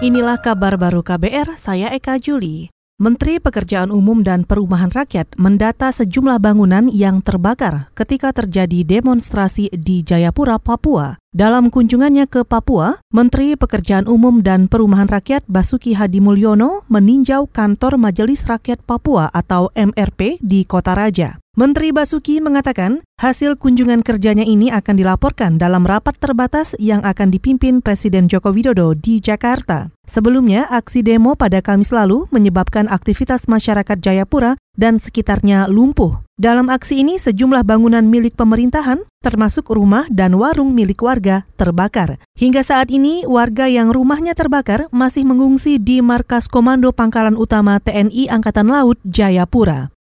Inilah kabar baru KBR, saya Eka Juli. Menteri Pekerjaan Umum dan Perumahan Rakyat mendata sejumlah bangunan yang terbakar ketika terjadi demonstrasi di Jayapura, Papua. Dalam kunjungannya ke Papua, Menteri Pekerjaan Umum dan Perumahan Rakyat Basuki Hadimulyono meninjau kantor Majelis Rakyat Papua atau MRP di Kota Raja. Menteri Basuki mengatakan hasil kunjungan kerjanya ini akan dilaporkan dalam rapat terbatas yang akan dipimpin Presiden Joko Widodo di Jakarta. Sebelumnya, aksi demo pada Kamis lalu menyebabkan aktivitas masyarakat Jayapura dan sekitarnya lumpuh. Dalam aksi ini, sejumlah bangunan milik pemerintahan, termasuk rumah dan warung milik warga, terbakar. Hingga saat ini, warga yang rumahnya terbakar masih mengungsi di Markas Komando Pangkalan Utama TNI Angkatan Laut Jayapura.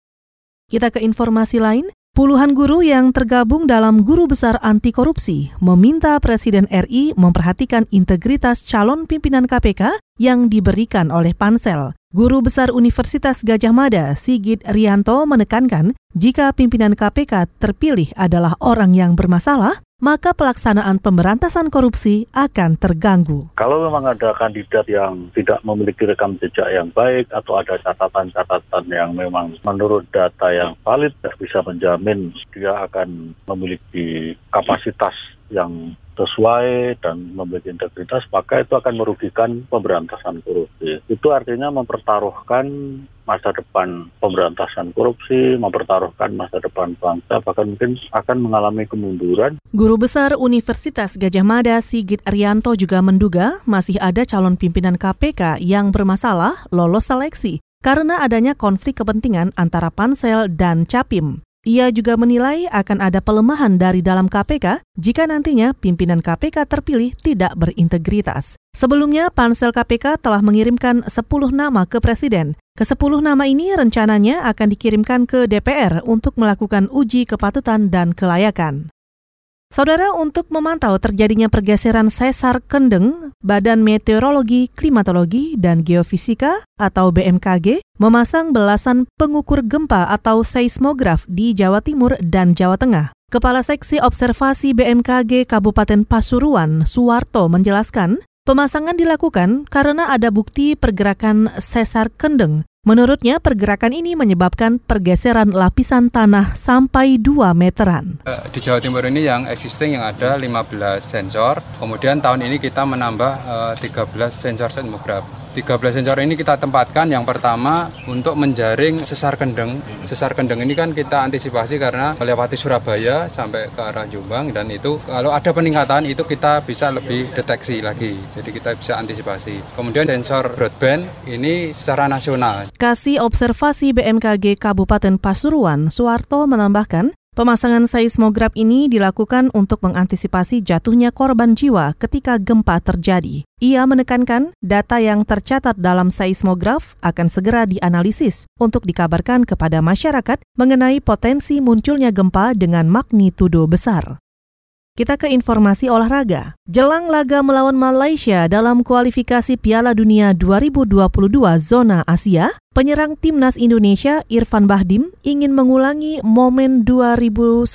Kita ke informasi lain, puluhan guru yang tergabung dalam Guru Besar Anti Korupsi meminta Presiden RI memperhatikan integritas calon pimpinan KPK yang diberikan oleh Pansel. Guru Besar Universitas Gadjah Mada, Sigit Riyanto menekankan, jika pimpinan KPK terpilih adalah orang yang bermasalah, maka pelaksanaan pemberantasan korupsi akan terganggu. Kalau memang ada kandidat yang tidak memiliki rekam jejak yang baik atau ada catatan-catatan yang memang menurut data yang valid, tidak bisa menjamin dia akan memiliki kapasitas yang sesuai dan memiliki integritas, maka itu akan merugikan pemberantasan korupsi. Itu artinya mempertaruhkan masa depan pemberantasan korupsi, mempertaruhkan masa depan bangsa, bahkan mungkin akan mengalami kemunduran. Guru Besar Universitas Gadjah Mada Sigit Riyanto juga menduga masih ada calon pimpinan KPK yang bermasalah lolos seleksi karena adanya konflik kepentingan antara Pansel dan Capim. Ia juga menilai akan ada pelemahan dari dalam KPK jika nantinya pimpinan KPK terpilih tidak berintegritas. Sebelumnya, Pansel KPK telah mengirimkan 10 nama ke Presiden. Ke-10 nama ini rencananya akan dikirimkan ke DPR untuk melakukan uji kepatutan dan kelayakan. Saudara, untuk memantau terjadinya pergeseran sesar kendeng, Badan Meteorologi, Klimatologi, dan Geofisika atau BMKG memasang belasan pengukur gempa atau seismograf di Jawa Timur dan Jawa Tengah. Kepala Seksi Observasi BMKG Kabupaten Pasuruan, Suwarto menjelaskan, pemasangan dilakukan karena ada bukti pergerakan sesar kendeng. Menurutnya, pergerakan ini menyebabkan pergeseran lapisan tanah sampai 2 meteran. Di Jawa Timur ini yang existing yang ada 15 sensor, kemudian tahun ini kita menambah 13 sensor seismograf. 13 sensor ini kita tempatkan yang pertama untuk menjaring sesar kendeng. Sesar kendeng ini kan kita antisipasi karena melewati Surabaya sampai ke arah Jombang, dan itu kalau ada peningkatan itu kita bisa lebih deteksi lagi. Jadi kita bisa antisipasi. Kemudian sensor broadband ini secara nasional. Kasih Observasi BMKG Kabupaten Pasuruan, Suwarto menambahkan, pemasangan seismograf ini dilakukan untuk mengantisipasi jatuhnya korban jiwa ketika gempa terjadi. Ia menekankan data yang tercatat dalam seismograf akan segera dianalisis untuk dikabarkan kepada masyarakat mengenai potensi munculnya gempa dengan magnitudo besar. Kita ke informasi olahraga. Jelang laga melawan Malaysia dalam kualifikasi Piala Dunia 2022 zona Asia, penyerang timnas Indonesia Irfan Bahdim ingin mengulangi momen 2010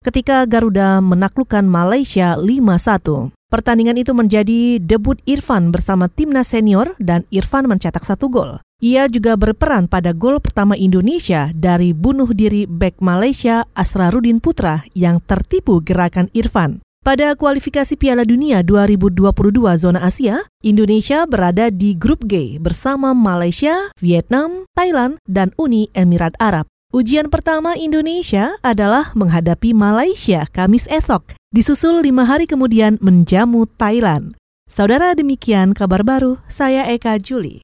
ketika Garuda menaklukkan Malaysia 5-1. Pertandingan itu menjadi debut Irfan bersama timnas senior dan Irfan mencetak 1 gol. Ia juga berperan pada gol pertama Indonesia dari bunuh diri bek Malaysia Asra Rudin Putra yang tertipu gerakan Irfan. Pada kualifikasi Piala Dunia 2022 zona Asia, Indonesia berada di grup G bersama Malaysia, Vietnam, Thailand, dan Uni Emirat Arab. Ujian pertama Indonesia adalah menghadapi Malaysia Kamis esok, disusul 5 hari kemudian menjamu Thailand. Saudara, demikian kabar baru, saya Eka Juli.